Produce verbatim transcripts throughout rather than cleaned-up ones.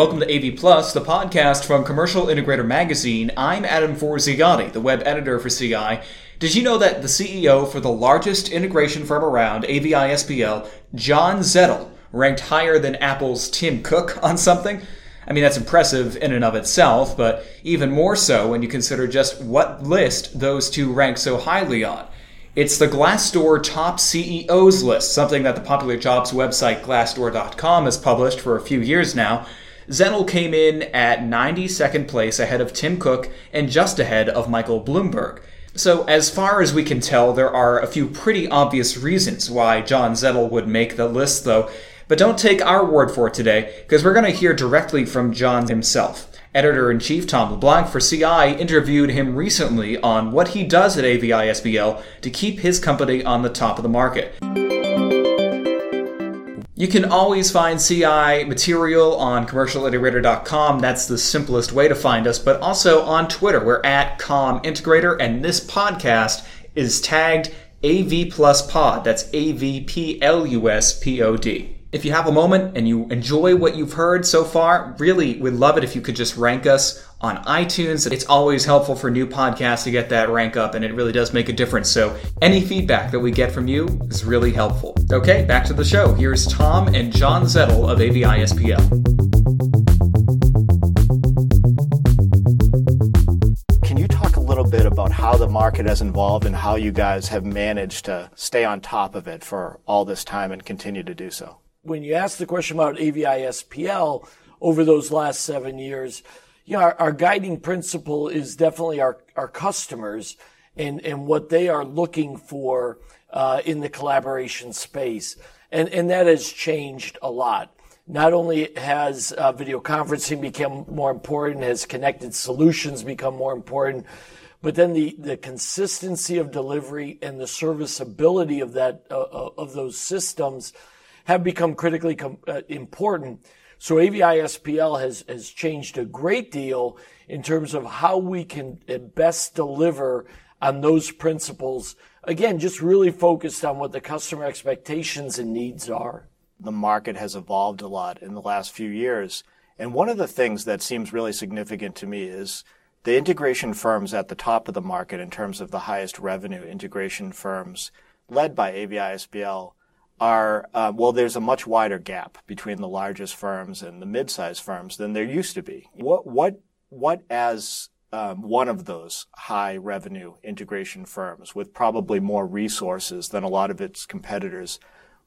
Welcome to A V plus, the podcast from Commercial Integrator Magazine. I'm Adam Forzigati, the web editor for C I. Did you know that the C E O for the largest integration firm around, A V I S P L, John Zettel, ranked higher than Apple's Tim Cook on something? I mean, that's impressive in and of itself, but even more so when you consider just what list those two rank so highly on. It's the Glassdoor Top C E Os list, something that the popular jobs website Glassdoor dot com has published for a few years now. Zettel came in at ninety-second place ahead of Tim Cook and just ahead of Michael Bloomberg. So as far as we can tell, there are a few pretty obvious reasons why John Zettel would make the list, though. But don't take our word for it today, because we're going to hear directly from John himself. Editor-in-Chief Tom LeBlanc for C I interviewed him recently on what he does at A V I S P L to keep his company on the top of the market. You can always find C I material on commercial integrator dot com. That's the simplest way to find us, but also on Twitter. We're at comintegrator, and this podcast is tagged A V plus pod. That's A V P L U S P O D. If you have a moment and you enjoy what you've heard so far, really would love it if you could just rank us on iTunes. It's always helpful for new podcasts to get that rank up, and it really does make a difference. So any feedback that we get from you is really helpful. Okay, back to the show. Here's Tom and John Zettel of A V I S P L. Can you talk a little bit about how the market has evolved and how you guys have managed to stay on top of it for all this time and continue to do so? When you ask the question about A V I S P L over those last seven years, you know, our, our guiding principle is definitely our, our customers and, and what they are looking for, uh, in the collaboration space. And, and that has changed a lot. Not only has uh, video conferencing become more important, has connected solutions become more important, but then the, the consistency of delivery and the serviceability of that, uh, of those systems have become critically com- uh, important. So A V I S P L has, has changed a great deal in terms of how we can best deliver on those principles. Again, just really focused on what the customer expectations and needs are. The market has evolved a lot in the last few years. And one of the things that seems really significant to me is the integration firms at the top of the market in terms of the highest revenue integration firms led by A V I S P L are, uh, well, there's a much wider gap between the largest firms and the mid-sized firms than there used to be. What, what, what as um, one of those high revenue integration firms with probably more resources than a lot of its competitors,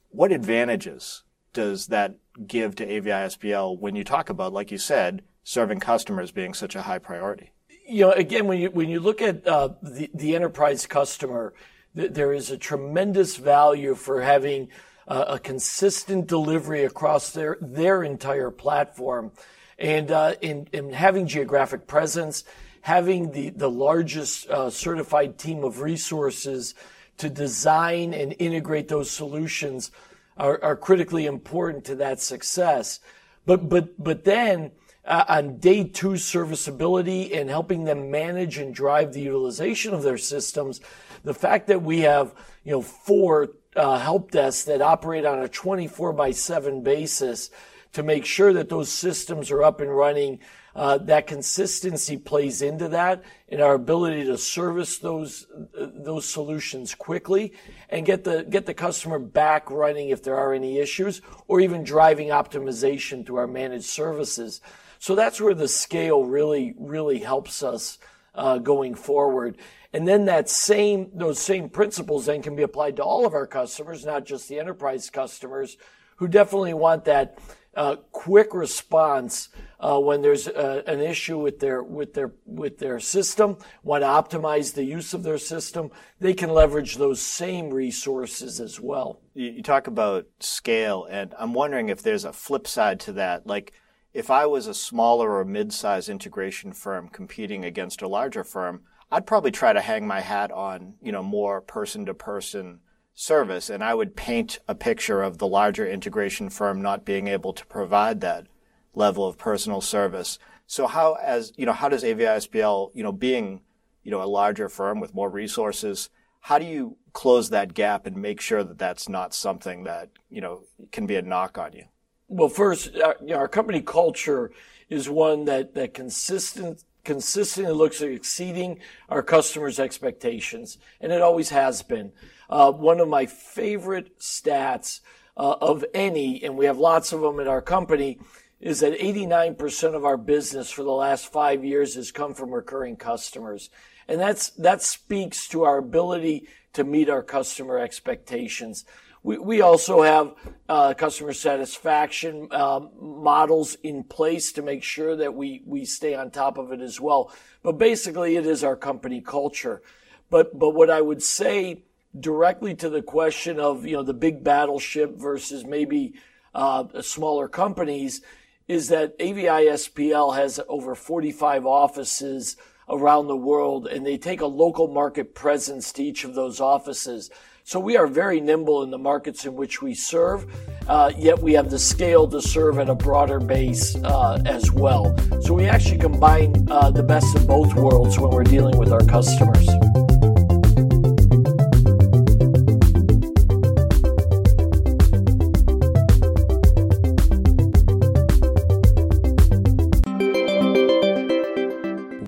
what advantages does that give to A V I S P L when you talk about, like you said, serving customers being such a high priority? You know, again, when you, when you look at, uh, the, the enterprise customer, there is a tremendous value for having uh, a consistent delivery across their their entire platform, and uh, in, in having geographic presence, having the the largest uh, certified team of resources to design and integrate those solutions are, are critically important to that success. But but but then uh, on day two serviceability and helping them manage and drive the utilization of their systems. The fact that we have, you know, four uh, help desks that operate on a twenty-four by seven basis to make sure that those systems are up and running, uh, that consistency plays into that and our ability to service those, uh, those solutions quickly and get the, get the customer back running if there are any issues or even driving optimization through our managed services. So that's where the scale really, really helps us, uh, going forward. And then that same, those same principles then can be applied to all of our customers, not just the enterprise customers, who definitely want that uh, quick response uh, when there's a, an issue with their with their with their system. Want to optimize the use of their system? They can leverage those same resources as well. You talk about scale, and I'm wondering if there's a flip side to that, like. If I was a smaller or mid-size integration firm competing against a larger firm, I'd probably try to hang my hat on, you know, more person-to-person service, and I would paint a picture of the larger integration firm not being able to provide that level of personal service. So how, as you know, how does A V I S P L, you know, being, you know, a larger firm with more resources, how do you close that gap and make sure that that's not something that, you know, can be a knock on you? Well, first, our, you know, our company culture is one that, that consistent, consistently looks at exceeding our customers' expectations, and it always has been. Uh, one of my favorite stats uh, of any, and we have lots of them at our company, is that eighty-nine percent of our business for the last five years has come from recurring customers. And that's that speaks to our ability to meet our customer expectations. We, we also have uh, customer satisfaction uh, models in place to make sure that we, we stay on top of it as well. But basically, it is our company culture. But but what I would say directly to the question of, you know, the big battleship versus maybe uh, smaller companies is that A V I S P L has over forty-five offices around the world, and they take a local market presence to each of those offices. So we are very nimble in the markets in which we serve, uh, yet we have the scale to serve at a broader base uh, as well. So we actually combine uh, the best of both worlds when we're dealing with our customers.